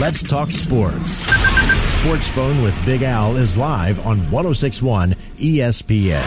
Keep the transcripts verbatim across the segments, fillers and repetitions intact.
Let's talk sports. Sports Phone with Big Al is live on one oh six point one E S P N.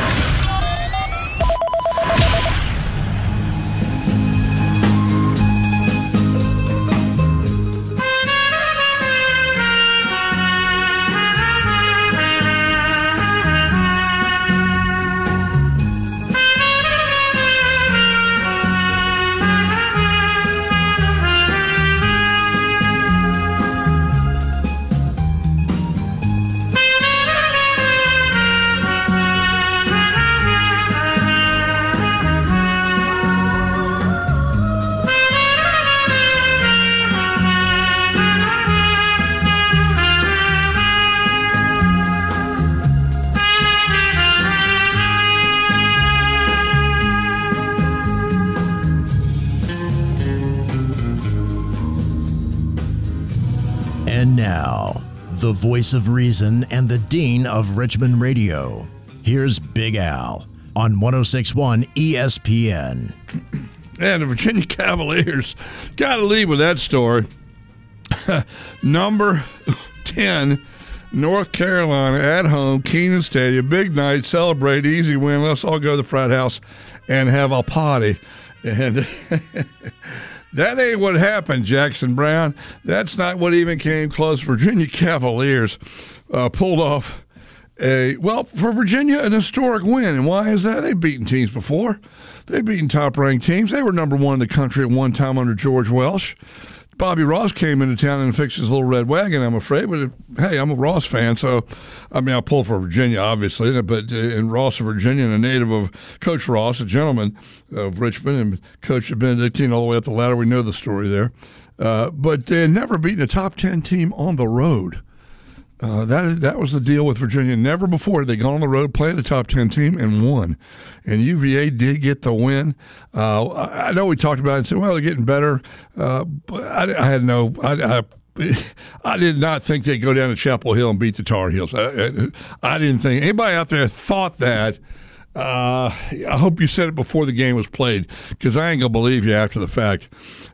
And now, the voice of reason and the dean of Richmond radio. Here's Big Al on one oh six point one E S P N. And the Virginia Cavaliers got to lead with that story. Number ten, North Carolina at home, Kenan Stadium. Big night, celebrate, easy win. Let's all go to the frat house and have a party. And... that ain't what happened, Jackson Brown. That's not what even came close. Virginia Cavaliers uh, pulled off a, well, for Virginia, an historic win. And why is that? They've beaten teams before. They've beaten top-ranked teams. They were number one in the country at one time under George Welsh. Bobby Ross came into town and fixed his little red wagon, I'm afraid. But, it, hey, I'm a Ross fan, so, I mean, I pull for Virginia, obviously. But in Ross of Virginia, and a native of Coach Ross, a gentleman of Richmond, and Coach Benedictine all the way up the ladder. We know the story there. Uh, but they had never beaten a top ten team on the road. Uh, that that was the deal with Virginia. Never before had they gone on the road, played a top ten team, and won. And U V A did get the win. Uh, I know we talked about it and said, well, they're getting better. Uh, but I, I had no I, I, I did not think they'd go down to Chapel Hill and beat the Tar Heels. I, I, I didn't think anybody out there thought that. Uh, I hope you said it before the game was played, because I ain't going to believe you after the fact.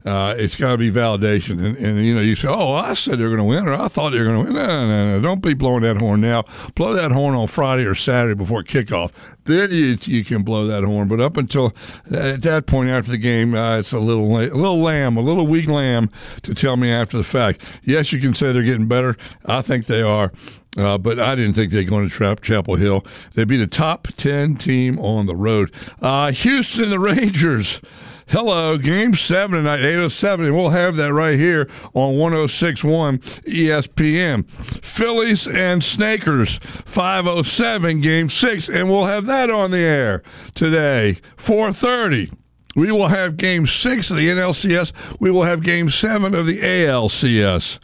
Uh, it's got to be validation. And, and, you know, you say, oh, I said they were going to win, or I thought they were going to win. No, no, no, no. Don't be blowing that horn now. Blow that horn on Friday or Saturday before kickoff. Then you, you can blow that horn. But up until at that point after the game, uh, it's a little, a little lamb, a little weak lamb to tell me after the fact. Yes, you can say they're getting better. I think they are. Uh, but I didn't think they'd go into Trap Chapel Hill. They'd be the top ten team on the road. Uh, Houston, the Rangers. Hello, Game seven tonight, eight oh seven, and we'll have that right here on one oh six point one E S P N. Phillies and Snakers, five oh seven, Game six, and we'll have that on the air today, four thirty. We will have Game six of the N L C S. We will have Game seven of the A L C S.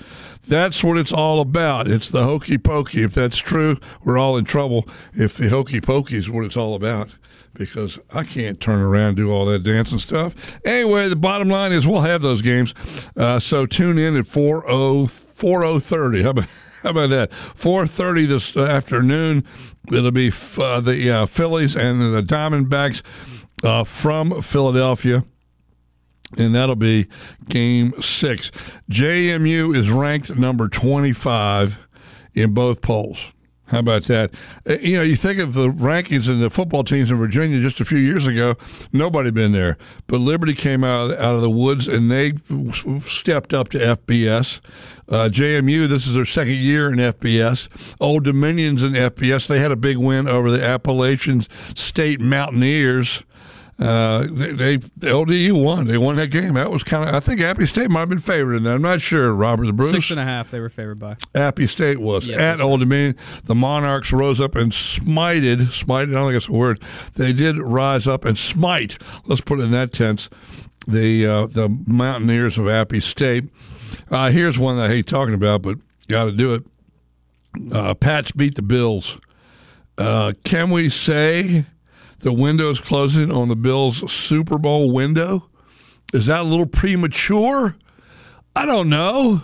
That's what it's all about. It's the hokey pokey. If that's true, we're all in trouble if the hokey pokey is what it's all about, because I can't turn around and do all that dancing stuff. Anyway, the bottom line is we'll have those games. Uh, so tune in at four oh thirty. How about, how about that? four thirty this afternoon. It'll be f- uh, the uh, Phillies and the Diamondbacks uh, from Philadelphia. And that'll be Game six. J M U is ranked number twenty-five in both polls. How about that? You know, you think of the rankings and the football teams in Virginia just a few years ago, nobody been there. But Liberty came out, out of the woods, and they stepped up to F B S. Uh, J M U, this is their second year in F B S. Old Dominion's in F B S. They had a big win over the Appalachian State Mountaineers. Uh, they, they L D U won. They won that game. That was kind of. I think Appy State might have been favored in that. I'm not sure. Robert the Bruce six and a half. They were favored by Appy State was yeah, at Old Dominion. The Monarchs rose up and smited. Smited. I don't think that's a word. They did rise up and smite. Let's put it in that tense. The uh, the Mountaineers of Appy State. Uh, here's one that I hate talking about, but got to do it. Uh, Pats beat the Bills. Uh, can we say? The window's closing on the Bills' Super Bowl window. Is that a little premature? I don't know.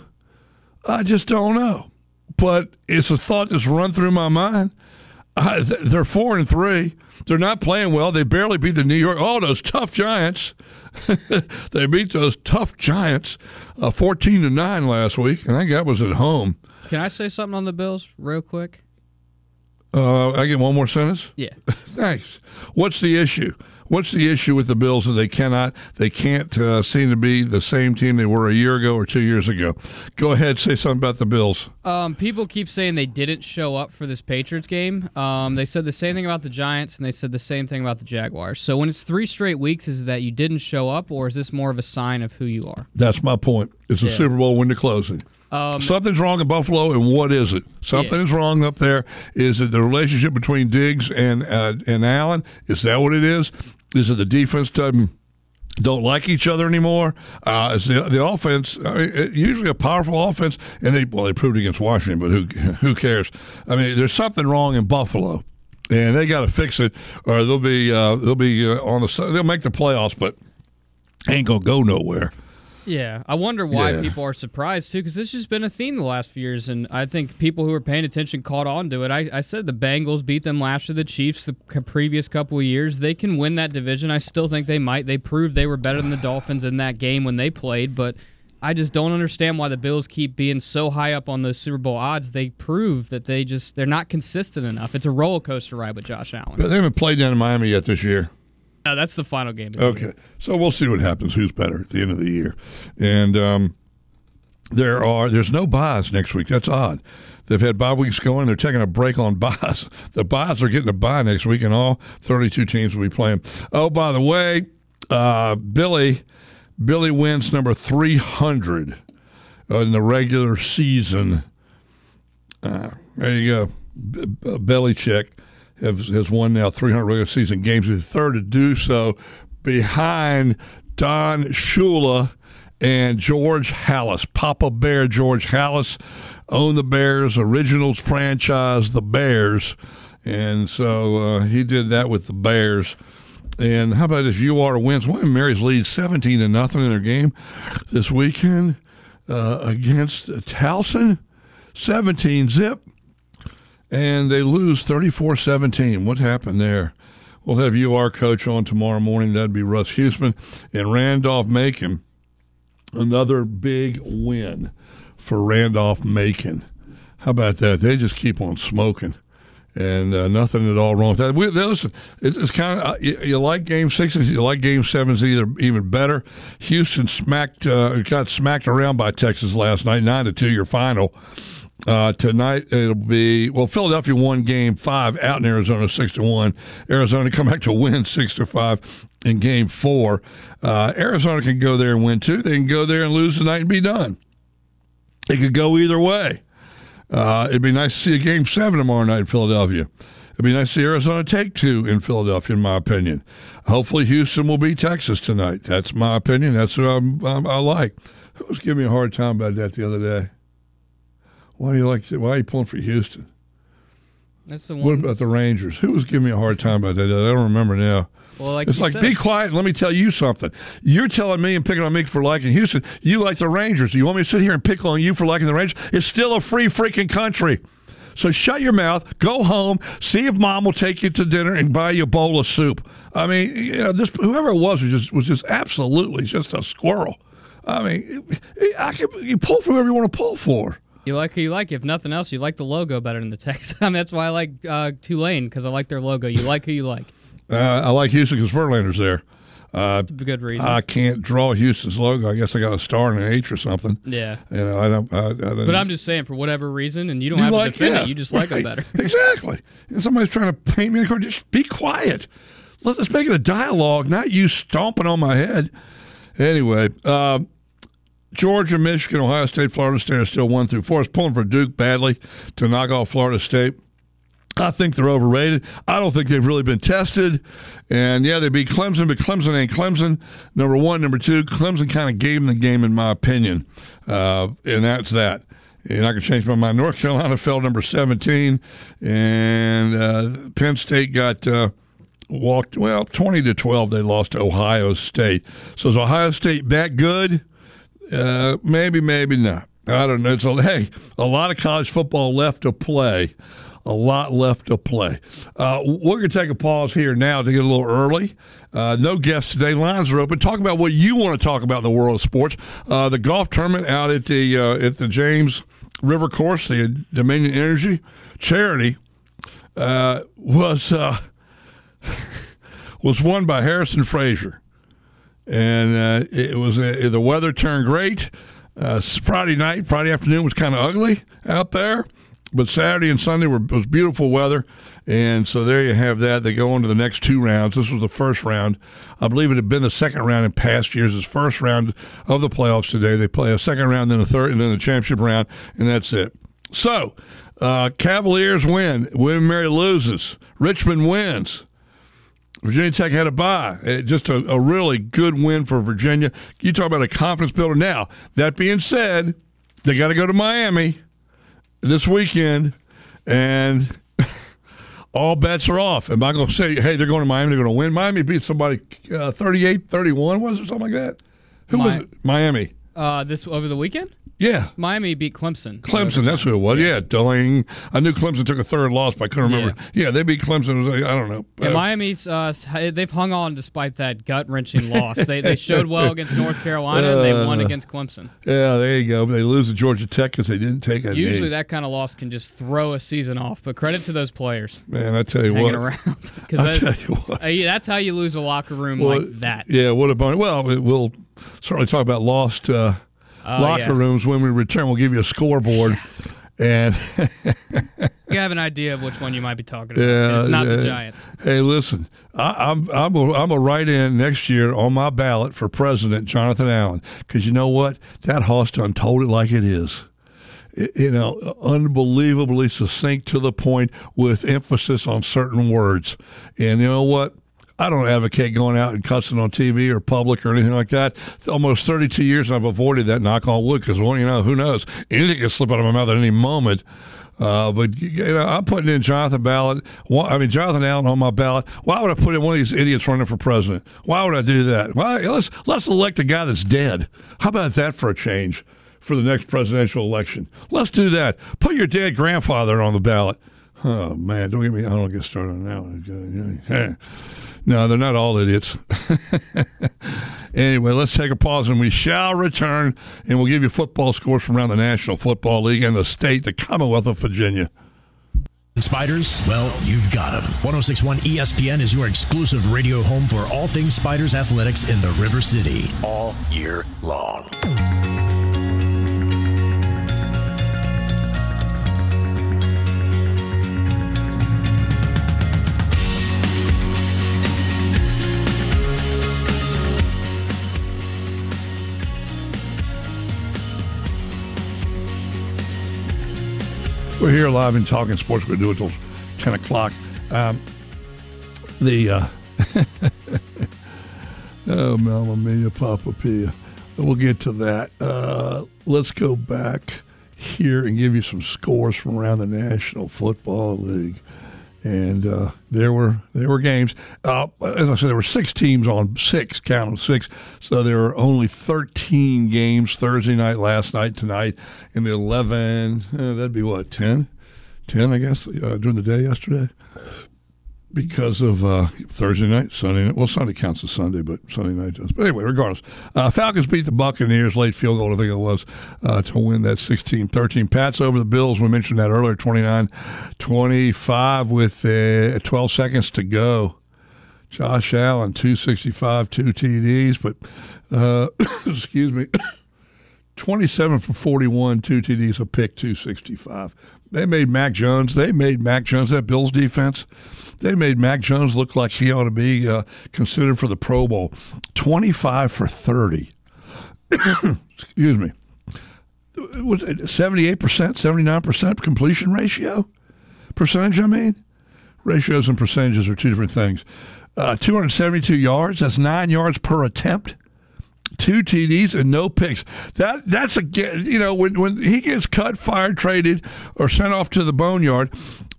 I just don't know. But it's a thought that's run through my mind. I, they're four and three. They're not playing well. They barely beat the New York. Oh, those tough Giants. They beat those tough Giants uh, fourteen to nine last week, and I think that was at home. Can I say something on the Bills real quick? Uh, I get one more sentence? Yeah. Thanks. What's the issue? What's the issue with the Bills that they cannot, they can't uh, seem to be the same team they were a year ago or two years ago? Go ahead, say something about the Bills. Um, people keep saying they didn't show up for this Patriots game. Um, they said the same thing about the Giants, and they said the same thing about the Jaguars. So when it's three straight weeks, is it that you didn't show up, or is this more of a sign of who you are? That's my point. It's a yeah. Super Bowl window closing. Um, Something's wrong in Buffalo, and what is it? Something yeah. is wrong up there. Is it the relationship between Diggs and uh, and Allen? Is that what it is? Is it the defense doesn't don't like each other anymore? Uh, is the, the offense, I mean, usually a powerful offense, and they well they proved against Washington, but who who cares? I mean, there's something wrong in Buffalo, and they got to fix it, or they'll be uh, they'll be uh, on the they'll make the playoffs, but ain't gonna go nowhere. Yeah, I wonder why yeah. people are surprised, too, because this has been a theme the last few years, and I think people who are paying attention caught on to it. I, I said the Bengals beat them last year, the Chiefs the previous couple of years. They can win that division. I still think they might. They proved they were better than the Dolphins in that game when they played, but I just don't understand why the Bills keep being so high up on those Super Bowl odds. They prove that they just, they're not consistent enough. It's a roller coaster ride with Josh Allen. But they haven't played down in Miami yet this year. No, that's the final game. Okay, so we'll see what happens. Who's better at the end of the year? And um, there are there's no buys next week. That's odd. They've had bye weeks going. They're taking a break on buys. The buys are getting a bye next week, and all thirty-two teams will be playing. Oh, by the way, uh, Billy Billy wins number three hundred in the regular season. Uh, there you go, Billy check. Has won now three hundred regular season games. He's third to do so behind Don Shula and George Halas. Papa Bear George Halas owned the Bears, originals franchise, the Bears. And so uh, he did that with the Bears. And how about this? U R wins. William Mary's lead seventeen to nothing in their game this weekend uh, against Towson, seventeen zip. And they lose thirty-four seventeen. What happened there? We'll have U R coach on tomorrow morning. That'd be Russ Houston. And Randolph-Macon, another big win for Randolph-Macon. How about that? They just keep on smoking. And uh, nothing at all wrong with that. We, listen, it's kind of uh, you, you like game sixes, you like game sevens either even better. Houston smacked uh, got smacked around by Texas last night, nine to two. Your final. Uh, tonight it'll be well. Philadelphia won game five out in Arizona six to one. Arizona come back to win six to five in game four. Uh, Arizona can go there and win two. They can go there and lose tonight and be done. It could go either way. Uh, it'd be nice to see a game seven tomorrow night in Philadelphia. It'd be nice to see Arizona take two in Philadelphia, in my opinion. Hopefully Houston will beat Texas tonight. That's my opinion. That's what I'm, I'm, I like. Who was giving me a hard time about that the other day? Why do you like? Why are you pulling for Houston? That's the one. What about the Rangers? Who was giving me a hard time about that? I don't remember now. Well, like it's like said, be quiet and let me tell you something. You're telling me and picking on me for liking Houston. You like the Rangers. Do you want me to sit here and pick on you for liking the Rangers? It's still a free freaking country. So shut your mouth, go home, see if Mom will take you to dinner and buy you a bowl of soup. I mean, you know, this whoever it was was just was just absolutely just a squirrel. I mean, I can, you pull for whoever you want to pull for. You like who you like. If nothing else, you like the logo better than the Texans. I mean, that's why I like uh, Tulane, because I like their logo. You like who you like. Uh, I like Houston because Verlander's there. Uh, that's a good reason. I can't draw Houston's logo. I guess I got a star and an H or something. Yeah. You know, I don't. I, I don't but I'm just saying, for whatever reason, and you don't you have like, to defend yeah, it. You just like right. them better. Exactly. And somebody's trying to paint me in the corner. Just be quiet. Let's make it a dialogue, not you stomping on my head. Anyway. Uh, Georgia, Michigan, Ohio State, Florida State are still one through four. It's pulling for Duke badly to knock off Florida State. I think they're overrated. I don't think they've really been tested. And, yeah, they beat Clemson, but Clemson ain't Clemson. Number one. Number two, Clemson kind of gave them the game, in my opinion. Uh, and that's that. And I can change my mind. North Carolina fell number seventeen. And uh, Penn State got uh, walked, well, twenty to twelve. They lost to Ohio State. So is Ohio State that good? Uh, maybe, maybe not. I don't know. So, hey, a lot of college football left to play. a lot left to play. Uh, we're going to take a pause here now to get a little early. Uh, no guests today. Lines are open. Talk about what you want to talk about in the world of sports. Uh, the golf tournament out at the uh, at the James River Course, the Dominion Energy Charity, uh, was uh, was won by Harrison Frazier, and uh, it was uh, the weather turned great. Uh, Friday night, Friday afternoon was kind of ugly out there, but Saturday and Sunday were was beautiful weather, and so there you have that. They go on to the next two rounds. This was the first round. I believe it had been the second round in past years. It's first round of the playoffs today. They play a second round, then a third, and then the championship round, and that's it. So, uh, Cavaliers win. William and Mary loses. Richmond wins. Virginia Tech had a bye. It, just a, a really good win for Virginia. You talk about a confidence builder. Now, that being said, they got to go to Miami this weekend, and all bets are off. Am I going to say, hey, they're going to Miami, they're going to win? Miami beat somebody uh, thirty-eight thirty-one, was it, something like that? Who My, was it? Miami. Uh, this over the weekend? Yeah. Miami beat Clemson. Clemson, that's who it was. Yeah, yeah dang. I knew Clemson took a third loss, but I couldn't remember. Yeah, yeah they beat Clemson. It was like, I don't know. Yeah, uh, Miami's, uh, they've hung on despite that gut-wrenching loss. They they showed well against North Carolina, uh, and they won against Clemson. Yeah, there you go. But they lose to Georgia Tech because they didn't take a Usually eight. That kind of loss can just throw a season off, but credit to those players. Man, I tell you what. Hanging around. I tell you what. That's how you lose a locker room well, like that. Yeah, what a bonus. Well, we'll certainly talk about lost uh, – Oh, locker yeah. rooms when we return. We'll give you a scoreboard. and You have an idea of which one you might be talking about. Yeah, it's not yeah. the Giants. Hey, listen, I, I'm I'm a, I'm a write-in next year on my ballot for president, Jonathan Allen, because you know what? That Houston told it like it is. It, you know, unbelievably succinct to the point with emphasis on certain words. And you know what? I don't advocate going out and cussing on T V or public or anything like that. Almost thirty-two years I've avoided that, knock on wood, because, well, you know, who knows? Anything can slip out of my mouth at any moment. Uh, but, you know, I'm putting in Jonathan ballot. I mean, Jonathan Allen on my ballot. Why would I put in one of these idiots running for president? Why would I do that? Why, let's, let's elect a guy that's dead. How about that for a change for the next presidential election? Let's do that. Put your dead grandfather on the ballot. Oh, man, don't get me – I don't get started on that one. No, they're not all idiots. Anyway, let's take a pause, and we shall return, and we'll give you football scores from around the National Football League and the state, the Commonwealth of Virginia. Spiders? Well, you've got them. one oh six point one E S P N is your exclusive radio home for all things Spiders athletics in the River City all year long. We're here live and talking sports. We're going to do it until ten o'clock. Um, the, uh, oh, Mamma Mia, Papa Pia. We'll get to that. Uh, let's go back here and give you some scores from around the National Football League. And uh, there were there were games. Uh, as I said, there were six teams on six, count them six. So there were only thirteen games Thursday night, last night, tonight, and the eleven. Uh, that'd be what, ten? ten, I guess, uh, during the day yesterday. Because of uh, Thursday night, Sunday night. Well, Sunday counts as Sunday, but Sunday night does. But anyway, regardless, uh, Falcons beat the Buccaneers, late field goal, I think it was, uh, to win that sixteen thirteen. Pats over the Bills, we mentioned that earlier, twenty-nine twenty-five with uh, twelve seconds to go. Josh Allen, two sixty-five, two T Ds, but, uh, excuse me, twenty-seven for forty-one, two T Ds, a pick, two sixty-five. They made Mac Jones. They made Mac Jones, that Bills defense, they made Mac Jones look like he ought to be uh, considered for the Pro Bowl. twenty-five for thirty. Excuse me. Was it seventy-eight percent, seventy-nine percent completion ratio? Percentage, I mean? Ratios and percentages are two different things. Uh, two seventy-two yards, that's nine yards per attempt. Two T Ds and no picks. That that's a you know when when he gets cut, fired, traded, or sent off to the boneyard,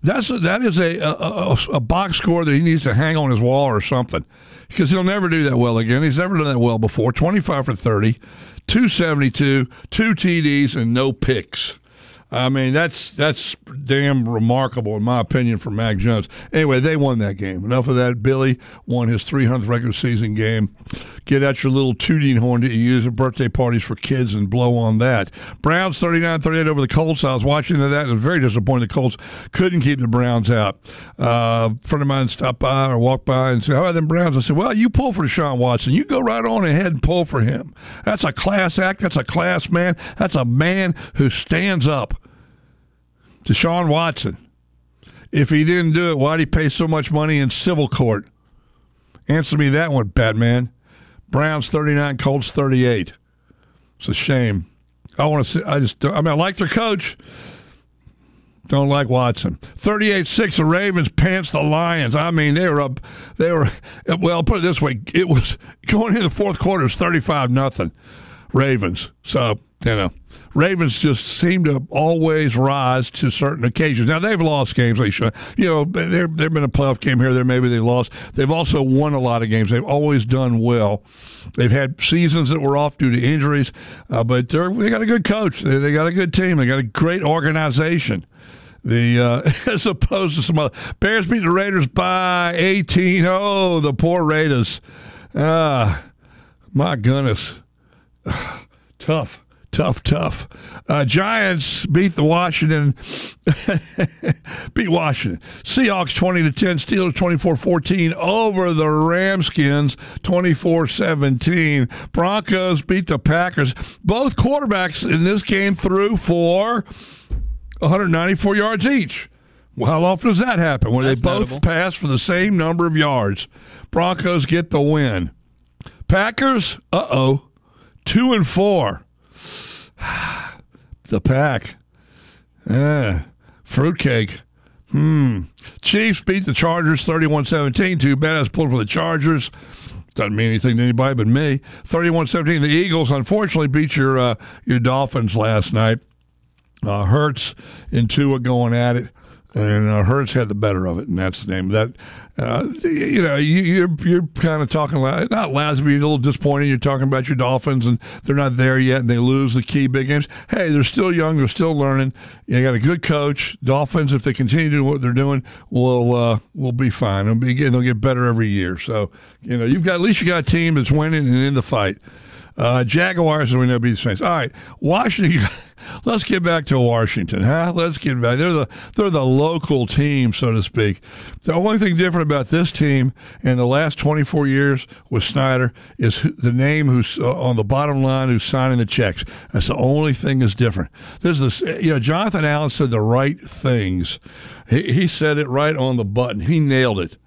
that's a, that is a, a a box score that he needs to hang on his wall or something, because he'll never do that well again. He's never done that well before. Twenty-five for thirty, two seventy-two, two T Ds and no picks. I mean, that's that's damn remarkable, in my opinion, for Mac Jones. Anyway, they won that game. Enough of that. Billy won his three hundredth regular season game. Get out your little tooting horn that you use at birthday parties for kids and blow on that. Browns thirty-nine thirty-eight over the Colts. I was watching that and I was very disappointed the Colts couldn't keep the Browns out. Uh, a friend of mine stopped by or walked by and said, how about them Browns? I said, well, you pull for Deshaun Watson. You go right on ahead and pull for him. That's a class act. That's a class man. That's a man who stands up. Deshaun Watson. If he didn't do it, why'd he pay so much money in civil court? Answer me that one, Batman. Browns thirty-nine, Colts thirty-eight. It's a shame. I want to see. I just. I mean, I like their coach. Don't like Watson. thirty-eight six, the Ravens pants the Lions. I mean, they were up. They were. Well, put it this way: it was going into the fourth quarter. It's thirty-five nothing, Ravens. So you know. Ravens just seem to always rise to certain occasions. Now, they've lost games. They should, you know, there have been a playoff game here or there. Maybe they lost. They've also won a lot of games. They've always done well. They've had seasons that were off due to injuries, uh, but they're, they got a good coach. They, they got a good team. They got a great organization. The uh, as opposed to some other. Bears beat the Raiders by eighteen. Oh, the poor Raiders. Ah, my goodness. Tough. Tough, tough. Uh, Giants beat the Washington. beat Washington. Seahawks twenty to ten. Steelers twenty-four fourteen over the Ramskins twenty-four seventeen. Broncos beat the Packers. Both quarterbacks in this game threw for one hundred ninety-four yards each. Well, how often does that happen? When That's they both notable. pass for the same number of yards. Broncos get the win. Packers, uh-oh, two and four. The Pack. Yeah. Fruitcake. Hmm. Chiefs beat the Chargers thirty-one seventeen. Too bad I was pulled for the Chargers. Doesn't mean anything to anybody but me. thirty-one seventeen. The Eagles, unfortunately, beat your uh, your Dolphins last night. Uh, Hurts and Tua going at it. And uh, Hurts had the better of it, and that's the name of that. Uh, you know, you, you're you're kind of talking loud, not loud, but you're a little disappointed. You're talking about your Dolphins, and they're not there yet, and they lose the key big games. Hey, they're still young. They're still learning. You got a good coach. Dolphins, if they continue doing what they're doing, will uh, will be fine. They'll be they'll get better every year. So you know, you've got at least you got a team that's winning and in the fight. Uh, Jaguars, as we know, beat the Saints. All right, Washington. Let's get back to Washington, huh? Let's get back. They're the they're the local team, so to speak. The only thing different about this team in the last twenty-four years with Snyder is the name who's on the bottom line who's signing the checks. That's the only thing that's different. There's this, you know, Jonathan Allen said the right things. He, he said it right on the button. He nailed it.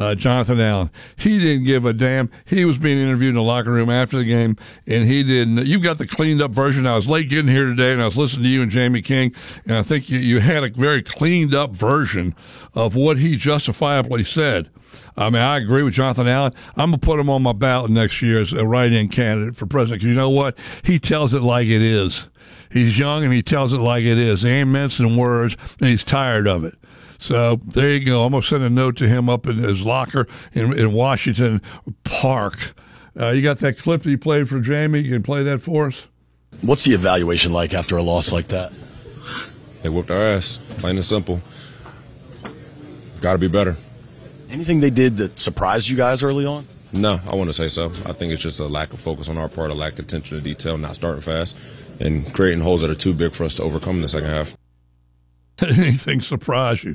Uh, Jonathan Allen. He didn't give a damn. He was being interviewed in the locker room after the game, and he didn't. You've got the cleaned-up version. I was late getting here today, and I was listening to you and Jamie King, and I think you, you had a very cleaned-up version of what he justifiably said. I mean, I agree with Jonathan Allen. I'm going to put him on my ballot next year as a write-in candidate for president, because you know what? He tells it like it is. He's young, and he tells it like it is. He ain't mincing words, and he's tired of it. So there you go. I'm going to send a note to him up in his locker in, in Washington Park. Uh, you got that clip that you played for Jamie? You can play that for us? What's the evaluation like after a loss like that? They whooped our ass, plain and simple. Got to be better. Anything they did that surprised you guys early on? No, I wouldn't say so. I think it's just a lack of focus on our part, a lack of attention to detail, not starting fast, and creating holes that are too big for us to overcome in the second half. Anything surprise you?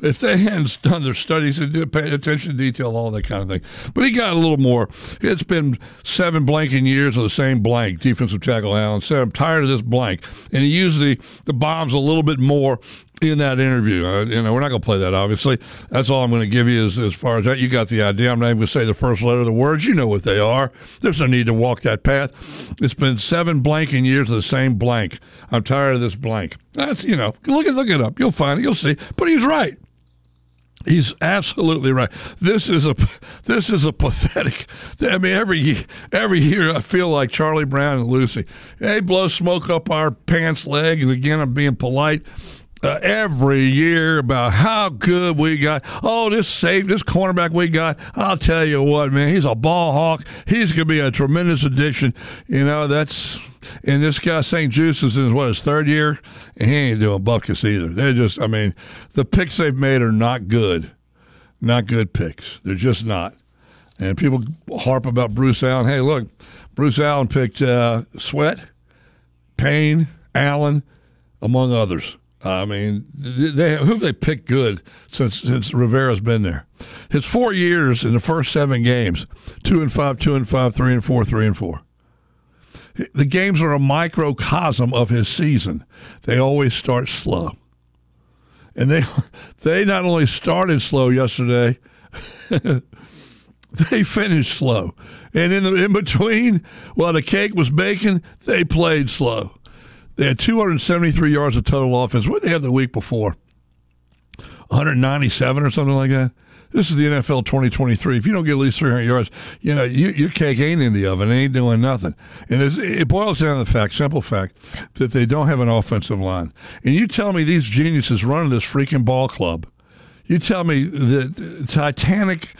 If they hadn't done their studies and paid attention to detail, all that kind of thing. But he got a little more. It's been seven blanking years of the same blank, defensive tackle Allen said, I'm tired of this blank. And he used the, the bombs a little bit more in that interview. Uh, you know, we're not going to play that, obviously. That's all I'm going to give you is, as far as that. You got the idea. I'm not even going to say the first letter of the words. You know what they are. There's no need to walk that path. It's been seven blanking years of the same blank. I'm tired of this blank. That's, you know, look it, look it up. You'll find it. You'll see. But he's right. He's absolutely right. This is a this is a pathetic. I mean, every every year I feel like Charlie Brown and Lucy. They blow smoke up our pants leg. And again, I'm being polite. Uh, every year about how good we got. Oh, this safe, this cornerback we got. I'll tell you what, man, he's a ball hawk. He's going to be a tremendous addition. You know, that's And this guy Saint Juice is in what, his third year, and he ain't doing buckets either. They're just, I mean, the picks they've made are not good, not good picks. They're just not. And people harp about Bruce Allen. Hey, look, Bruce Allen picked uh, Sweat, Payne, Allen, among others. I mean, they, who they picked good since since Rivera's been there? His four years in the first seven games: two and five, two and five, three and four, three and four. The games are a microcosm of his season. They always start slow, and they they not only started slow yesterday. They finished slow. And in the in between, while the cake was baking, they played slow. They had two hundred seventy-three yards of total offense. What did they have the week before? one hundred ninety-seven or something like that? This is the N F L twenty twenty-three. If you don't get at least three hundred yards, you know, you, your cake ain't in the oven. It ain't doing nothing. And it boils down to the fact, simple fact, that they don't have an offensive line. And you tell me these geniuses running this freaking ball club, you tell me that Titanic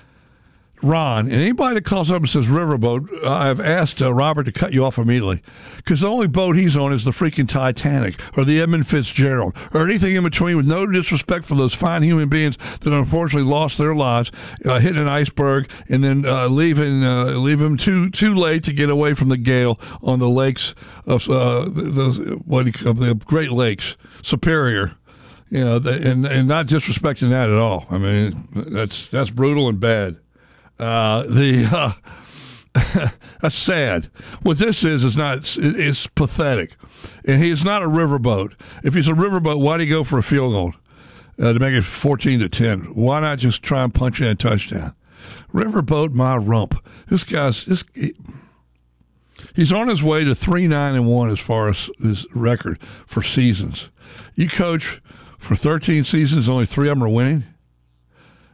Ron, and anybody that calls up and says riverboat, I've asked uh, Robert to cut you off immediately, because the only boat he's on is the freaking Titanic or the Edmund Fitzgerald or anything in between, with no disrespect for those fine human beings that unfortunately lost their lives uh, hitting an iceberg and then uh, leaving uh, leave them too too late to get away from the gale on the lakes of uh, the, what do you call, the Great Lakes, Superior. You know, and, and not disrespecting that at all. I mean, that's that's brutal and bad. Uh, the uh, that's sad. What this is is not. It's, it's pathetic, and he's not a riverboat. If he's a riverboat, why'd he go for a field goal uh, to make it fourteen to ten? Why not just try and punch in a touchdown? Riverboat my rump. This guy's this. He, he's on his way to three nine and one as far as his record for seasons. You coach for thirteen seasons, only three of them are winning.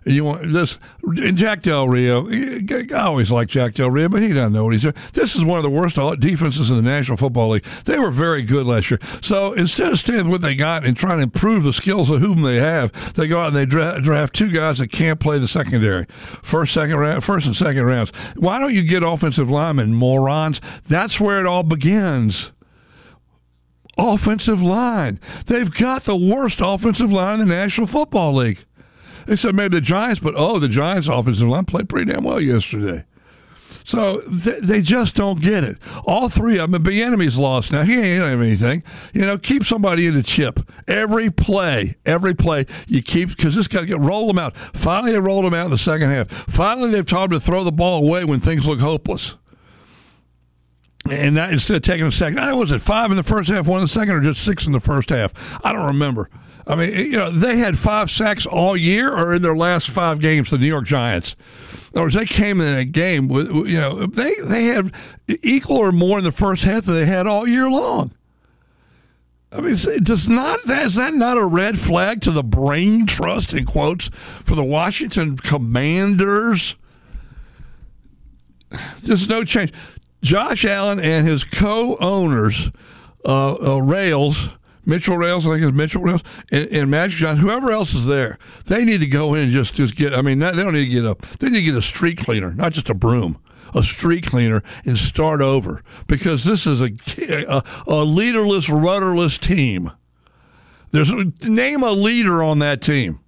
You want this? And Jack Del Rio, I always like Jack Del Rio, but he doesn't know what he's doing. This is one of the worst defenses in the National Football League. They were very good last year. So instead of staying with what they got and trying to improve the skills of whom they have, they go out and they dra- draft two guys that can't play the secondary, first, second round, first and second rounds. Why don't you get offensive linemen, morons? That's where it all begins. Offensive line. They've got the worst offensive line in the National Football League. They said maybe the Giants, but, oh, the Giants' offensive line played pretty damn well yesterday. So th- they just don't get it. All three of them. And Bieniemy's lost now. He ain't he don't have anything. You know, keep somebody in the chip. Every play, every play you keep, because this guy, roll them out. Finally, they rolled them out in the second half. Finally, they've taught him to throw the ball away when things look hopeless. And that, instead of taking a second, I was it five in the first half, one in the second, or just six in the first half? I don't remember. I mean, you know, they had five sacks all year or in their last five games, the New York Giants. In other words, they came in a game with, you know, they, they had equal or more in the first half than they had all year long. I mean, does not that, is that not a red flag to the brain trust, in quotes, for the Washington Commanders? There's no change. Josh Allen and his co-owners, uh, uh, Rails, Mitchell Rails, I think it's Mitchell Rails, and, and Magic Johnson, whoever else is there, they need to go in and just, just get, I mean, not, they don't need to get up. They need to get a street cleaner, not just a broom, a street cleaner, and start over. Because this is a, a, a leaderless, rudderless team. There's name a leader on that team.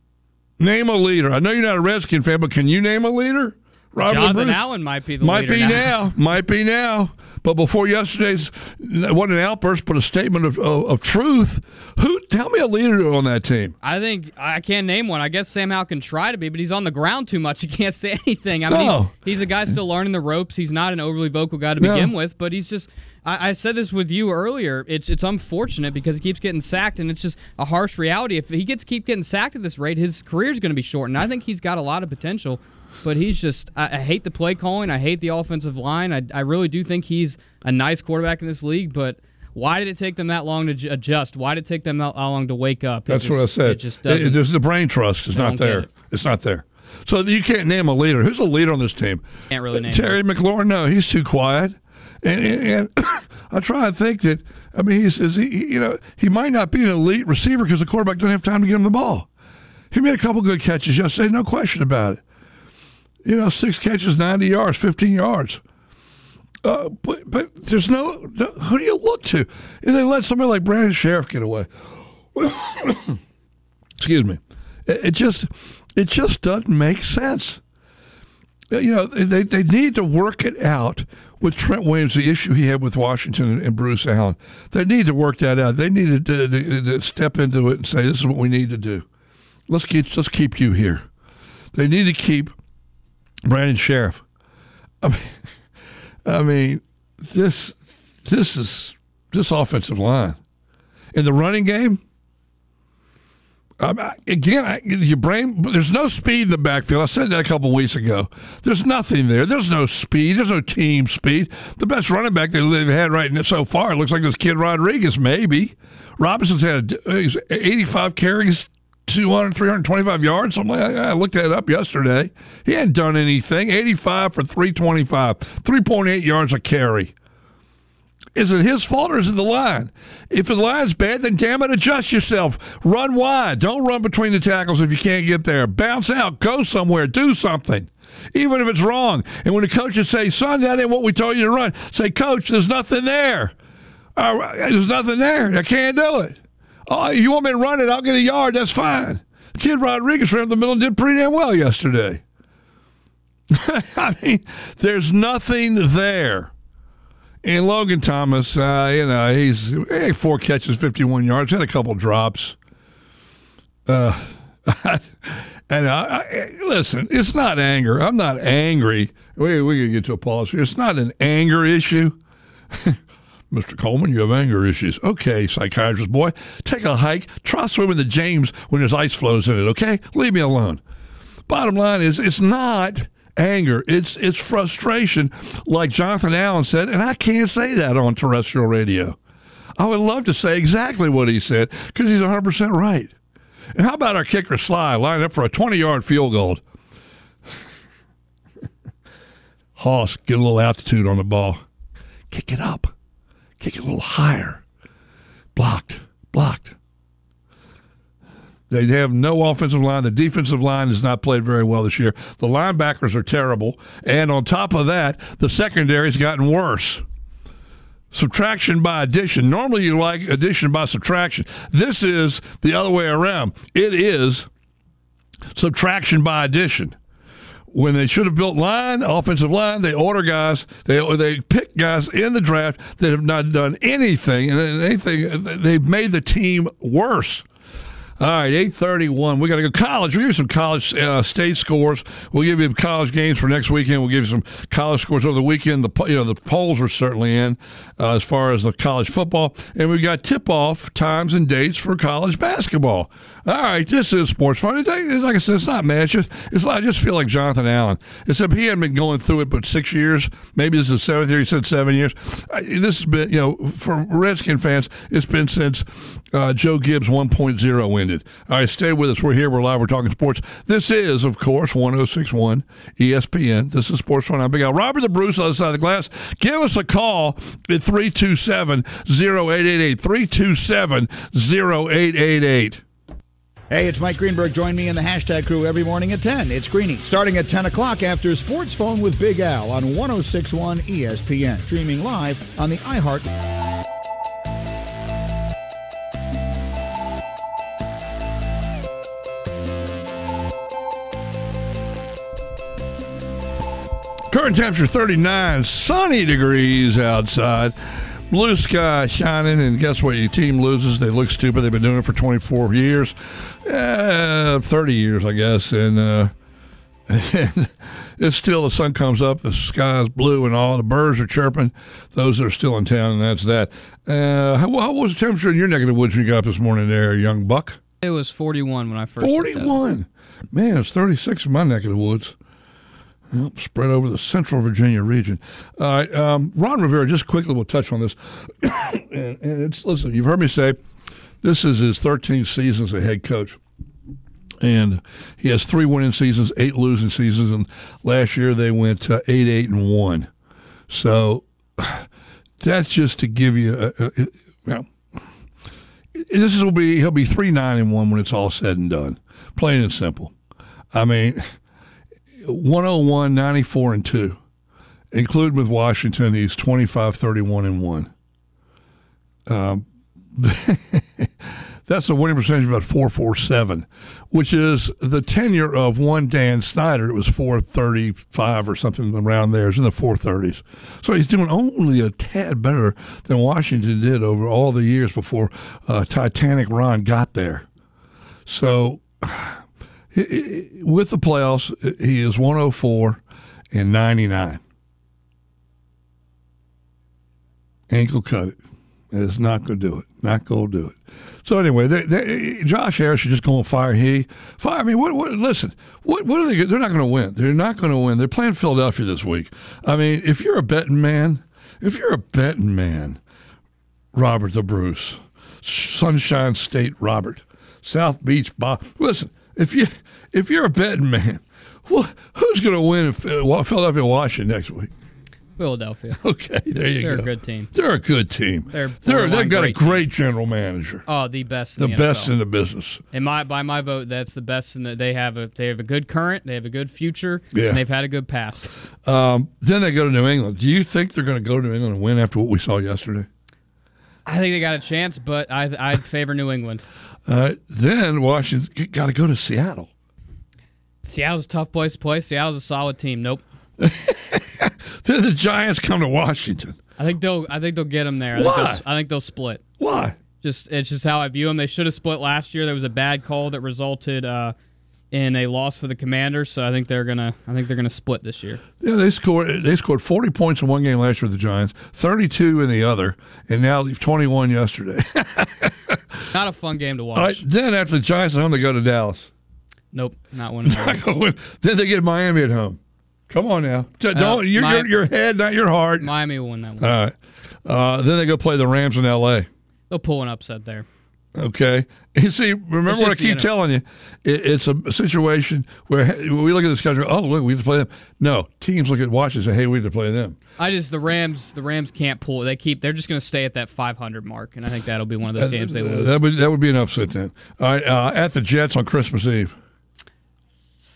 Name a leader. I know you're not a Redskin fan, but can you name a leader? Robert Jonathan Allen might be the might leader be now. now. Might be now. But before yesterday's, it wasn't an outburst, but a statement of, of, of truth. Who? Tell me a leader on that team. I think I can't name one. I guess Sam Howell can try to be, but he's on the ground too much. He can't say anything. I mean, no. he's, he's a guy still learning the ropes. He's not an overly vocal guy to begin no. with, but he's just. I, I said this with you earlier. It's it's unfortunate because he keeps getting sacked, and it's just a harsh reality. If he gets keep getting sacked at this rate, his career's going to be shortened. I think he's got a lot of potential. But he's just, I, I hate the play calling. I hate the offensive line. I, I really do think he's a nice quarterback in this league, but why did it take them that long to j- adjust? Why did it take them that long to wake up? It That's just, what I said. It just doesn't. It, it, there's the brain trust is not there. It. It's not there. So you can't name a leader. Who's a leader on this team? Can't really name Terry him. McLaurin, no, he's too quiet. And, and, and I try and think that, I mean, he's, is he, you know, he might not be an elite receiver because the quarterback doesn't have time to give him the ball. He made a couple good catches yesterday, no question about it. You know, six catches, ninety yards, fifteen yards. Uh, but but there's no, no – who do you look to? If they let somebody like Brandon Sheriff get away. Excuse me. It, it just it just doesn't make sense. You know, they, they need to work it out with Trent Williams, the issue he had with Washington and Bruce Allen. They need to work that out. They need to, to, to step into it and say, this is what we need to do. Let's keep, let's keep you here. They need to keep Brandon Sheriff. I mean, I mean, this this is this offensive line in the running game. Um, again, I, your brain. There's no speed in the backfield. I said that a couple weeks ago. There's nothing there. There's no speed. There's no team speed. The best running back they've had right now so far, it looks like this kid Rodriguez. Maybe Robinson's had eighty-five carries, two hundred, three twenty-five yards, something like that. I looked that up yesterday. He hadn't done anything. eighty-five for three twenty-five, three point eight yards a carry. Is it his fault or is it the line? If the line's bad, then damn it, adjust yourself. Run wide. Don't run between the tackles if you can't get there. Bounce out. Go somewhere. Do something. Even if it's wrong. And when the coaches say, son, that ain't what we told you to run, say, coach, there's nothing there. Uh, there's nothing there. I can't do it. Oh, you want me to run it, I'll get a yard, that's fine. Kid Rodriguez ran up the middle and did pretty damn well yesterday. I mean, there's nothing there. And Logan Thomas, uh, you know, he's he had four catches, fifty-one yards, had a couple drops. Uh, and I, I, listen, it's not anger. I'm not angry. We we could get to a pause here. It's not an anger issue. Mister Coleman, you have anger issues. Okay, psychiatrist boy, take a hike. Try swimming the James when there's ice floes in it, okay? Leave me alone. Bottom line is, it's not anger. It's it's frustration, like Jonathan Allen said, and I can't say that on terrestrial radio. I would love to say exactly what he said, because he's one hundred percent right. And how about our kicker, Sly, lining up for a twenty-yard field goal? Hoss, get a little altitude on the ball. Kick it up. Kick it a little higher. Blocked. Blocked. They have no offensive line. The defensive line has not played very well this year. The linebackers are terrible. And on top of that, the secondary's gotten worse. Subtraction by addition. Normally you like addition by subtraction. This is the other way around. It is subtraction by addition. When they should have built line, offensive line, they order guys, they they pick guys in the draft that have not done anything, and anything they've made the team worse. All right, eight thirty-one. We got to go college. We'll give you some college uh, state scores. We'll give you college games for next weekend. We'll give you some college scores over the weekend. The you know the polls are certainly in uh, as far as the college football. And we've got tip-off times and dates for college basketball. All right, this is Sports Fun. It's like I said, it's not mad. It's just, it's, I just feel like Jonathan Allen. Except he hadn't been going through it but six years. Maybe this is the seventh year. He said seven years. This has been, you know, for Redskin fans, it's been since uh, Joe Gibbs one point oh ended. All right, stay with us. We're here. We're live. We're talking sports. This is, of course, one oh six point one E S P N. This is Sports One. I'm Big Al. Robert the Bruce, other side of the glass. Give us a call at three two seven, oh eight eight eight. three two seven, oh eight eight eight. Hey, it's Mike Greenberg. Join me in the hashtag crew every morning at ten. It's Greeny. Starting at ten o'clock after Sports Phone with Big Al on one oh six point one E S P N. Streaming live on the iHeart. Current temperature thirty-nine, sunny degrees outside, blue sky shining, and guess what? Your team loses. They look stupid. They've been doing it for twenty-four years, uh, thirty years, I guess, and, uh, and it's still the sun comes up, the sky's blue and all, the birds are chirping. Those that are still in town, and that's that. Uh, how, how was the temperature in your neck of the woods when you got up this morning there, young buck? It was forty-one when I first forty-one? Man, it's thirty-six in my neck of the woods. Yep, spread over the central Virginia region. All right, um, Ron Rivera, just quickly we'll touch on this. and, and it's listen, you've heard me say this is his thirteenth season as a head coach. And he has three winning seasons, eight losing seasons. And last year they went uh, eight, eight, and one. So that's just to give you a, a, a, you know, this will be, he'll be three, nine, and one when it's all said and done. Plain and simple. I mean, one oh one, ninety-four, and two. including with Washington, he's twenty-five, thirty-one, and one. Um, that's a winning percentage of about four forty-seven, which is the tenure of one Dan Snyder. It was four thirty-five or something around there. It's in the four thirties. So he's doing only a tad better than Washington did over all the years before uh, Titanic Ron got there. So with the playoffs, he is one oh four and ninety-nine. Ankle cut it. It's not going to do it. Not going to do it. So anyway, they, they, Josh Harris should just go and fire he. Fire me. What, what? Listen. What? What are they? They're not going to win. They're not going to win. They're playing Philadelphia this week. I mean, if you're a betting man, if you're a betting man, Robert the Bruce, Sunshine State Robert, South Beach Bob. Listen, if you if you're a betting man, well, who's going to win if Philadelphia, Washington next week? Philadelphia. Okay, there you They're go. They're a good team. They're a good team. They're They're, they've got great a great team. General manager. Oh, the best in the, the best N F L. In the business. And my by my vote, that's the best in that they have a they have a good current, they have a good future, yeah. and they've had a good past. Um, then they go to New England. Do you think they're going to go to New England and win after what we saw yesterday? I think they got a chance, but I, I'd favor New England. Uh, then Washington got to go to Seattle. Seattle's a tough place to play. Seattle's a solid team. Nope. Then the Giants come to Washington. I think they'll. I think they'll get them there. I Why? Think I think they'll split. Why? Just it's just how I view them. They should have split last year. There was a bad call that resulted uh, in a loss for the Commanders. So I think they're gonna. I think they're gonna split this year. Yeah, they scored. They scored forty points in one game last year with the Giants, thirty-two in the other, and now twenty-one yesterday. Not a fun game to watch. All right, then after the Giants at home, they go to Dallas. Nope, not one. Then they get Miami at home. Come on now. Don't uh, your, Miami, your your head, not your heart. Miami will win that one. All right. Uh, then they go play the Rams in L A. They'll pull an upset there. Okay. You see, remember what I keep telling you. It, it's a situation where when we look at this country, oh, look, we have to play them. No. Teams look at Washington and say, hey, we have to play them. I just, the Rams the Rams can't pull. They keep, they're just going to stay at that five hundred mark, and I think that'll be one of those games uh, they lose. That would, that would be an upset then. All right. Uh, at the Jets on Christmas Eve.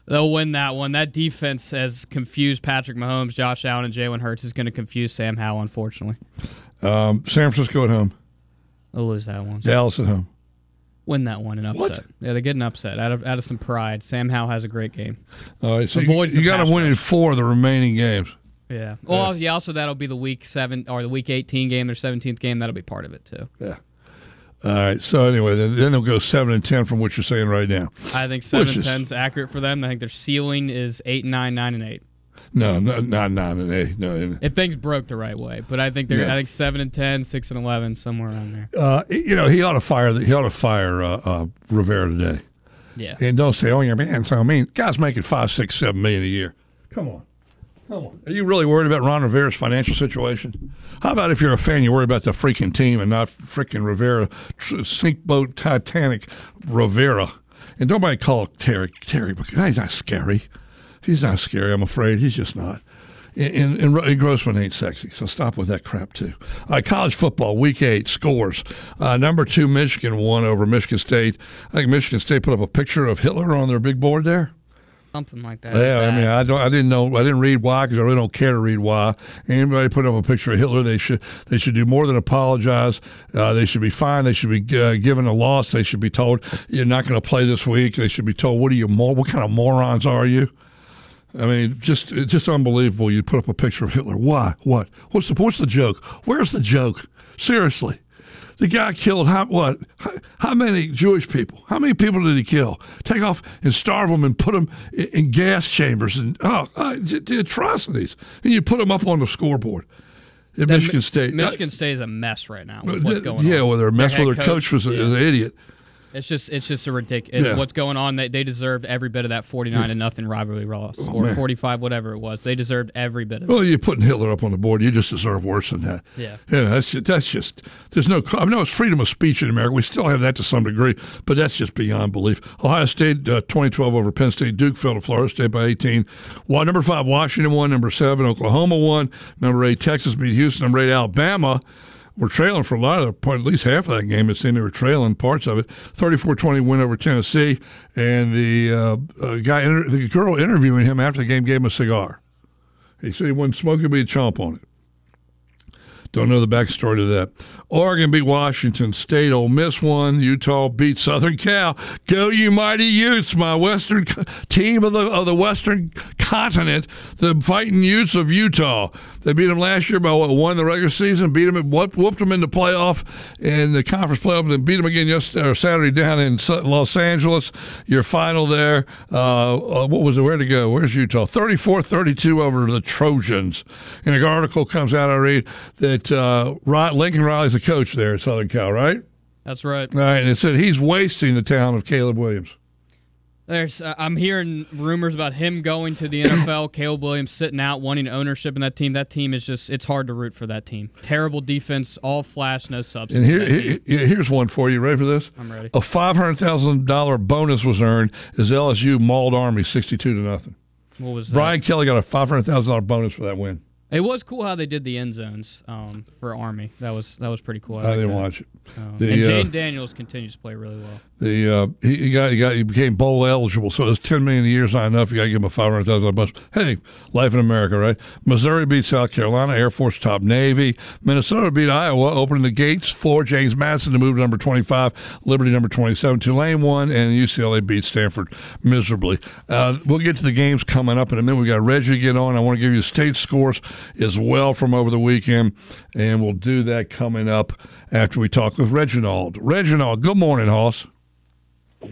They'll win that one. That defense has confused Patrick Mahomes, Josh Allen, and Jalen Hurts. Is going to confuse Sam Howell, unfortunately. Um, San Francisco at home. They'll lose that one. Dallas at home. Win that one and upset. What? Yeah, they get an upset out of out of some pride. Sam Howell has a great game. All right, so Avoids you, you got to win in four of the remaining games. Yeah. Well, yeah. yeah. Also, that'll be the week seven or the week eighteen game, their seventeenth game. That'll be part of it too. Yeah. All right. So anyway, then they'll go seven and ten from what you're saying right now. I think seven and ten is accurate for them. I think their ceiling is eight and nine, nine and eight. No, not nine, nine and eight. No. If things broke the right way, but I think they're. Yeah. I think seven and ten, six and eleven, somewhere around there. Uh, you know, he ought to fire. He ought to fire uh, uh, Rivera today. Yeah. And don't say, "Oh, your man's so mean." Guy's making five, six, seven million a year. Come on. Come on. Are you really worried about Ron Rivera's financial situation? How about if you're a fan, you worry about the freaking team and not freaking Rivera, sink boat Titanic Rivera. And don't nobody call Terry, Terry, because he's not scary. He's not scary, I'm afraid. He's just not. And, and, and Grossman ain't sexy, so stop with that crap, too. All right, college football, week eight, scores. Uh, number two, Michigan won over Michigan State. I think Michigan State put up a picture of Hitler on their big board there. Something like that. Yeah, like I mean, I don't, I didn't know, I didn't read why because I really don't care to read why. Anybody put up a picture of Hitler, they should, they should do more than apologize. Uh, they should be fined. They should be uh, given a loss. They should be told you're not going to play this week. They should be told what are you more, what kind of morons are you? I mean, just it's just unbelievable. You put up a picture of Hitler. Why? What? What's the what's the joke? Where's the joke? Seriously. The guy killed how, what? How, how many Jewish people? How many people did he kill? Take off and starve them and put them in, in gas chambers and oh, uh, the atrocities. And you put them up on the scoreboard. At that Michigan State. Michigan State is a mess right now. With what's going yeah, on? Yeah, well, they're a mess. Their well, their coach, coach was yeah. an idiot. It's just, it's just a ridiculous. Yeah. What's going on? They, they deserved every bit of that forty-nine to nothing rivalry loss, oh, or man. forty-five, whatever it was. They deserved every bit of. Well, it. Well, you're putting Hitler up on the board. You just deserve worse than that. Yeah, yeah. That's just, that's just. There's no. I know it's freedom of speech in America. We still have that to some degree, but that's just beyond belief. Ohio State, uh, twenty twelve over Penn State. Duke fell to Florida State by eighteen. Well, number five, Washington won. Number seven, Oklahoma won. Number eight, Texas beat Houston. Number eight, Alabama. We're trailing for a lot of the part, at least half of that game. It seemed they were trailing parts of it. thirty-four twenty win over Tennessee, and the uh, uh, guy, inter- the girl interviewing him after the game gave him a cigar. He said he wouldn't smoke it, but he'd chomp on it. Don't know the backstory to that. Oregon beat Washington State. Ole Miss won. Utah beat Southern Cal. Go you mighty Utes, my Western team of the of the Western continent, the fighting Utes of Utah. They beat them last year by what, won the regular season, beat them, whooped, whooped them in the playoff, in the conference playoff, and then beat them again yesterday, or Saturday down in Los Angeles. Your final there, uh, uh, what was it, where to go? Where's Utah? thirty-four thirty-two over the Trojans. And an article comes out, I read, that uh, Lincoln Riley's the coach there at Southern Cal, right? That's right. All right, and it said he's wasting the talent of Caleb Williams. There's, uh, I'm hearing rumors about him going to the N F L, Caleb Williams sitting out, wanting ownership in that team. That team is just, it's hard to root for that team. Terrible defense, all flash, no substance. And here, here, here's one for you. Ready for this? I'm ready. A five hundred thousand dollars bonus was earned as L S U mauled Army sixty-two to nothing. What was that? Brian Kelly got a five hundred thousand dollars bonus for that win. It was cool how they did the end zones um, for Army. That was that was pretty cool. I, I didn't that. watch it. Um, the, and Jane uh, Daniels continues to play really well. The uh, he, he got he got he became bowl eligible, so it's ten million a year is not enough. You got to give him a five hundred thousand dollars bonus. Hey, life in America, right? Missouri beat South Carolina. Air Force top Navy. Minnesota beat Iowa, opening the gates for James Madison to move to number twenty five. Liberty number twenty seven. Tulane won, and U C L A beat Stanford miserably. Uh, we'll get to the games coming up in a minute. We got Reggie to get on. I want to give you state scores as well from over the weekend, and we'll do that coming up after we talk with Reginald. Reginald, good morning, Hoss.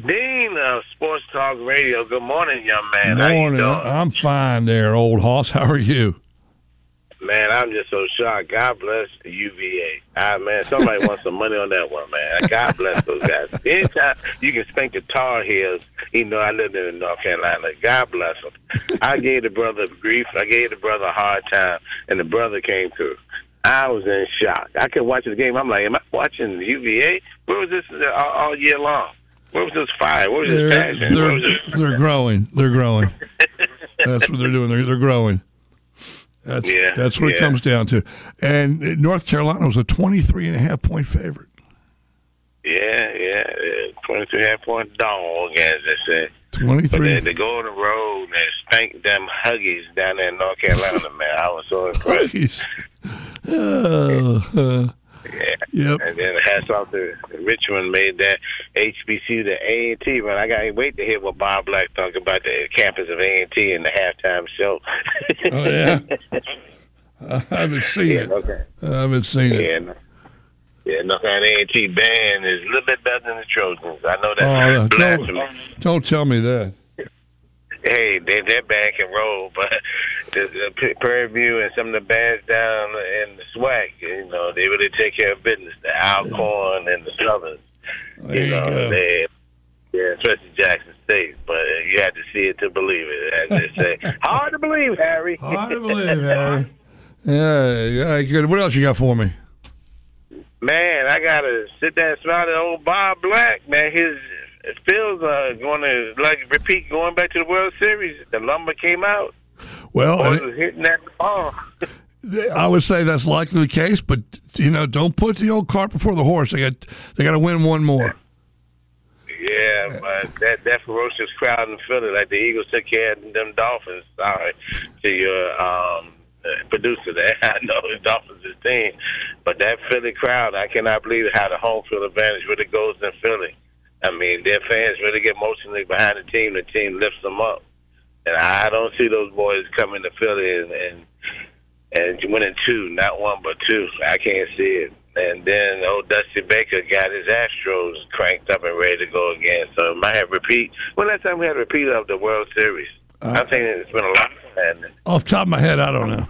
Dean of Sports Talk Radio, good morning, young man. Morning. How you doing? I'm fine there, old Hoss. How are you? Man, I'm just so shocked. God bless the U V A. All right, man, somebody wants some money on that one, man. God bless those guys. Anytime you can spank the Tar Heels, even though I lived in North Carolina, God bless them. I gave the brother grief. I gave the brother a hard time, and the brother came through. I was in shock. I could watch the game. I'm like, am I watching the U V A? Where was this all, all year long? Where was this fire? Where was they're, this passion? They're, was this? They're growing. They're growing. That's what they're doing. They're, they're growing. That's, yeah, that's what yeah. it comes down to. And North Carolina was a twenty-three and a half point favorite. Yeah, yeah. twenty-three and a half point dog, as they say. twenty-three. But they go on the road and spank them Huggies down there in North Carolina, man. I was so impressed. Oh, uh, yeah. Yep. And then hats off to Richmond, made that H B C U to A and T. But I gotta wait to hear what Bob Black talked about the campus of A and T in the halftime show. Oh yeah, I haven't seen yeah, it. Okay. I haven't seen yeah, it. No. Yeah, no, that A and T band is a little bit better than the Trojans. I know that. Uh, don't, don't tell me that. Hey, they, that band can roll, but the, the Prairie View and some of the bands down in the swag, you know, they really take care of business. The Alcorn and the Southern, you there know, you they, yeah, especially Jackson State. But you had to see it to believe it, as they say. Hard to believe, Harry. Hard to believe, Harry. Yeah, yeah, good. What else you got for me? Man, I gotta sit there and smile at old Bob Black, man. His Phil's uh, going to like repeat going back to the World Series. The lumber came out. Well, I was hitting that ball. I would say that's likely the case, but you know, don't put the old cart before the horse. They got they got to win one more. Yeah, but that, that ferocious crowd in Philly, like the Eagles took care of them Dolphins. Sorry to your um, producer there. I know the Dolphins is team, but that Philly crowd, I cannot believe how the home field advantage really goes in Philly. I mean, their fans really get emotionally behind the team. The team lifts them up. And I don't see those boys coming to Philly and, and and winning two, not one but two. I can't see it. And then old Dusty Baker got his Astros cranked up and ready to go again. So it might have repeat. When last time we had a repeat of the World Series? Uh, I think it's been a lot of time. Off the top of my head, I don't know.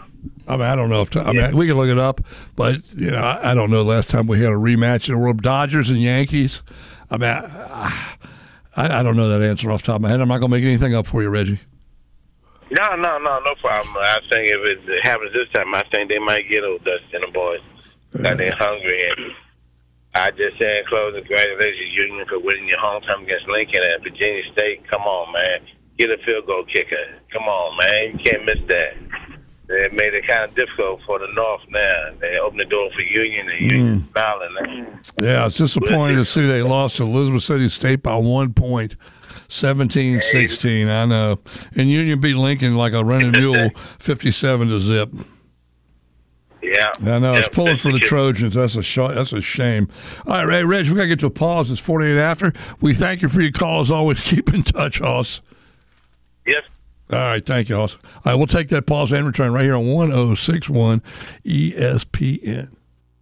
I mean, I don't know if t- I mean, yeah. we can look it up, but you know, I, I don't know. Last time we had a rematch in the World, Dodgers and Yankees. I mean, I, I, I don't know that answer off the top of my head. I'm not going to make anything up for you, Reggie. No, no, no, no problem. I think if it happens this time, I think they might get old Dust and the boys. Yeah. They're hungry. And I just say in closing, congratulations, Union, for winning your homecoming against Lincoln and Virginia State. Come on, man. Get a field goal kicker. Come on, man. You can't miss that. They made it kind of difficult for the North now. They opened the door for Union and Union mm. Valley. Yeah, it's disappointing to see they lost to Elizabeth City State by one point. seventeen sixteen. I know. And Union beat Lincoln like a rented mule, fifty-seven to zip. Yeah, I know. Yeah, it's pulling for the Trojans. That's a sh- That's a shame. All right, Ray, Reg, we got to get to a pause. It's forty-eight after. We thank you for your call. As always, keep in touch, Hoss. Yes. All right, thank you, Hoss. All right, we'll take that pause and return right here on one oh six point one E S P N.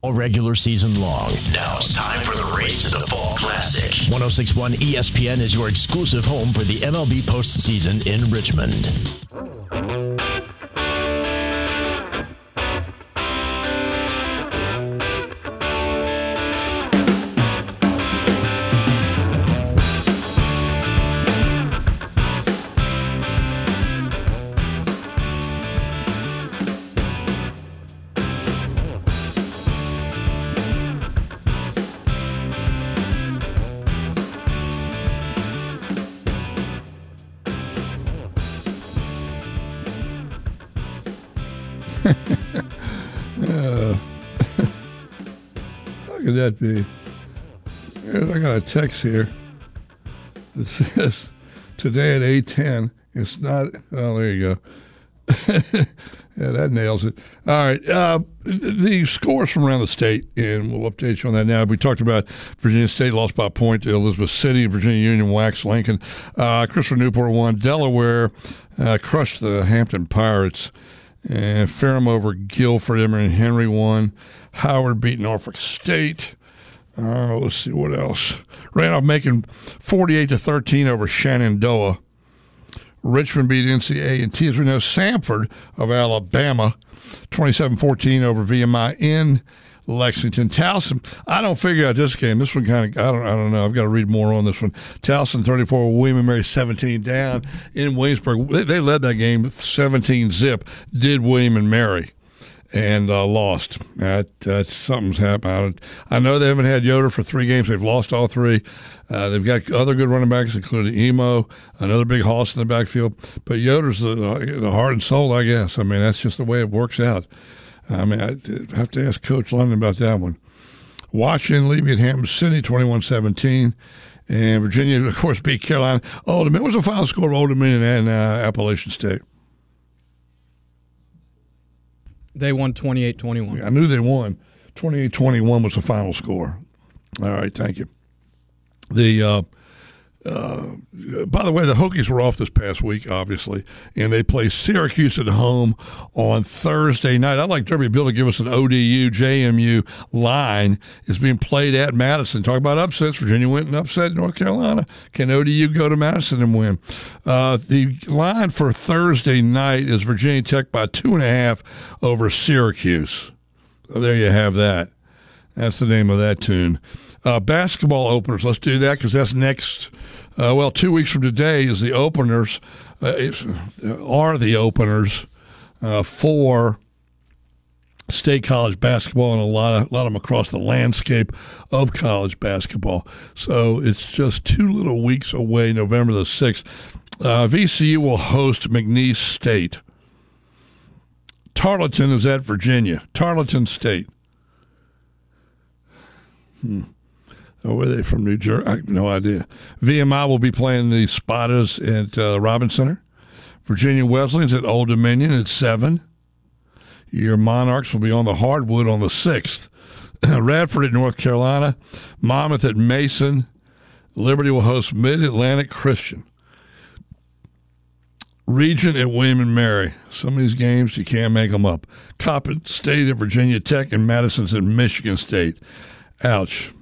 All regular season long. Now it's time for the Race to the Fall Classic. one oh six point one E S P N is your exclusive home for the M L B postseason in Richmond. uh, how could that be? I got a text here that says today at eight ten. It's not. Oh, there you go. Yeah, that nails it. All right. Uh, the scores from around the state, and we'll update you on that now. We talked about Virginia State lost by a point to Elizabeth City. Virginia Union waxed Lincoln. Uh, Crystal Newport won. Delaware uh, crushed the Hampton Pirates. And Ferrum over Guilford. Emory and Henry won. Howard beat Norfolk State. Uh, let's see what else. Randolph making forty-eight to thirteen over Shenandoah. Richmond beat N C A and T. As we know, Samford of Alabama, twenty-seven fourteen over V M I in Lexington. Towson, I don't figure out this game. This one kind of, I don't, I don't know. I've got to read more on this one. Towson thirty-four, William and Mary seventeen down in Williamsburg. They, they led that game seventeen zip. Did William and Mary, and uh, lost. That, that's something's happened. I, I know they haven't had Yoder for three games. They've lost all three. Uh, they've got other good running backs, including Emo, another big hoss in the backfield. But Yoder's the, the heart and soul, I guess. I mean, that's just the way it works out. I mean, I have to ask Coach London about that one. Washington, Levy at Hampton City, twenty-one seventeen. And Virginia, of course, beat Carolina. Old Dominion. What's the final score of Old Dominion and uh, Appalachian State? They won twenty-eight twenty-one. Yeah, I knew they won. twenty-eight twenty-one was the final score. All right, thank you. The uh, uh, by the way, the Hokies were off this past week, obviously, and they play Syracuse at home on Thursday night. I'd like Derby Bill to give us an O D U, J M U line. It's being played at Madison. Talk about upsets. Virginia went and upset North Carolina. Can O D U go to Madison and win? Uh, the line for Thursday night is Virginia Tech by two and a half over Syracuse. So there you have that. That's the name of that tune. Uh, basketball openers. Let's do that because that's next. Uh, well, two weeks from today is the openers. Uh, are the openers uh, for state college basketball and a lot of, a lot of them across the landscape of college basketball. So it's just two little weeks away, November the sixth. Uh, V C U will host McNeese State. Tarleton is at Virginia. Tarleton State. Hmm. Oh, were they from New Jersey? I have no idea. V M I will be playing the Spottas at uh, Robbins Center. Virginia Wesleyan's at Old Dominion at seven. Your Monarchs will be on the hardwood on the sixth. Radford at North Carolina. Monmouth at Mason. Liberty will host Mid-Atlantic Christian. Regent at William and Mary. Some of these games, you can't make them up. Coppin State at Virginia Tech, and Madison's at Michigan State. Ouch.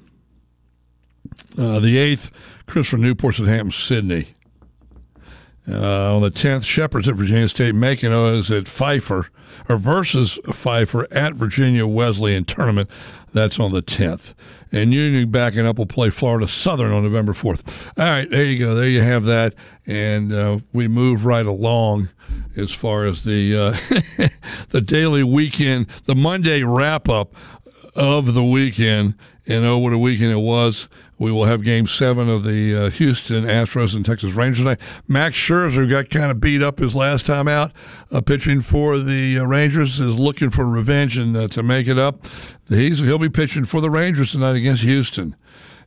Uh, the eighth, Christopher Newport's at Hampton, Sydney. Uh, on the tenth, Shepherd's at Virginia State. Macon is at Pfeiffer, or versus Pfeiffer at Virginia Wesleyan Tournament. That's on the tenth. And Union backing up will play Florida Southern on November fourth. All right, there you go. There you have that. And uh, we move right along as far as the uh, the daily weekend, the Monday wrap-up of the weekend, and oh, what a weekend it was. We will have Game seven of the uh, Houston Astros and Texas Rangers tonight. Max Scherzer got kind of beat up his last time out. Uh, pitching for the uh, Rangers is looking for revenge and uh, to make it up. He's, he'll be pitching for the Rangers tonight against Houston.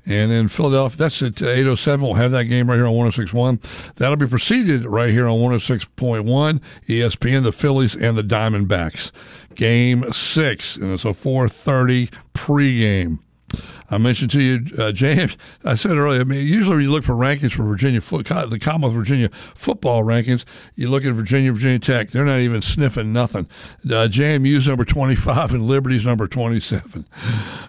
And then Philadelphia, that's at eight oh seven. We'll have that game right here on one oh six point one. That'll be preceded right here on one oh six point one. E S P N, the Phillies, and the Diamondbacks. Game six, and it's a four thirty pregame. I mentioned to you, uh, James, I said earlier, I mean, usually when you look for rankings for Virginia, the Commonwealth of Virginia football rankings, you look at Virginia, Virginia Tech. They're not even sniffing nothing. Uh, J M U's number twenty-five and Liberty's number twenty-seven.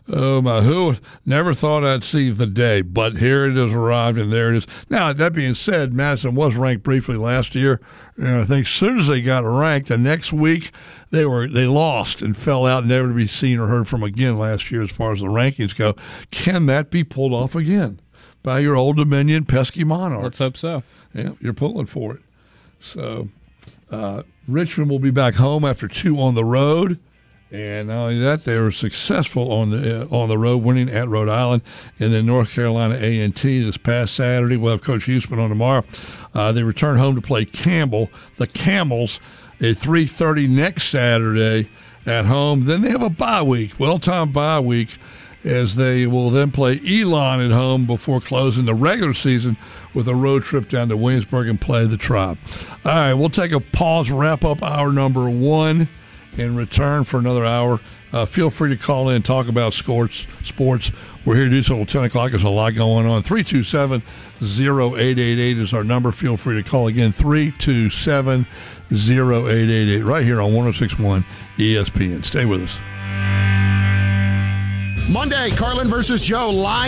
Oh, my, who never thought I'd see the day, but here it has arrived, and there it is. Now, that being said, Madison was ranked briefly last year, and I think as soon as they got ranked, the next week, They were they lost and fell out, never to be seen or heard from again last year as far as the rankings go. Can that be pulled off again by your Old Dominion pesky Monarchs? Let's hope so. Yeah, you're pulling for it. So uh, Richmond will be back home after two on the road. And not only that, they were successful on the uh, on the road, winning at Rhode Island, and then North Carolina A and T this past Saturday. We'll have Coach Houston on tomorrow. Uh, they return home to play Campbell, the Camels, at three thirty next Saturday at home. Then they have a bye week, well-timed bye week, as they will then play Elon at home before closing the regular season with a road trip down to Williamsburg and play the Tribe. All right, we'll take a pause, wrap up hour number one, and return for another hour. Uh, feel free to call in and talk about sports. Sports. We're here to do so until ten o'clock. There's a lot going on. three two seven, zero eight eight eight is our number. Feel free to call again. three two seven, zero eight eight eight right here on one oh six point one E S P N. Stay with us. Monday, Carlin versus Joe live.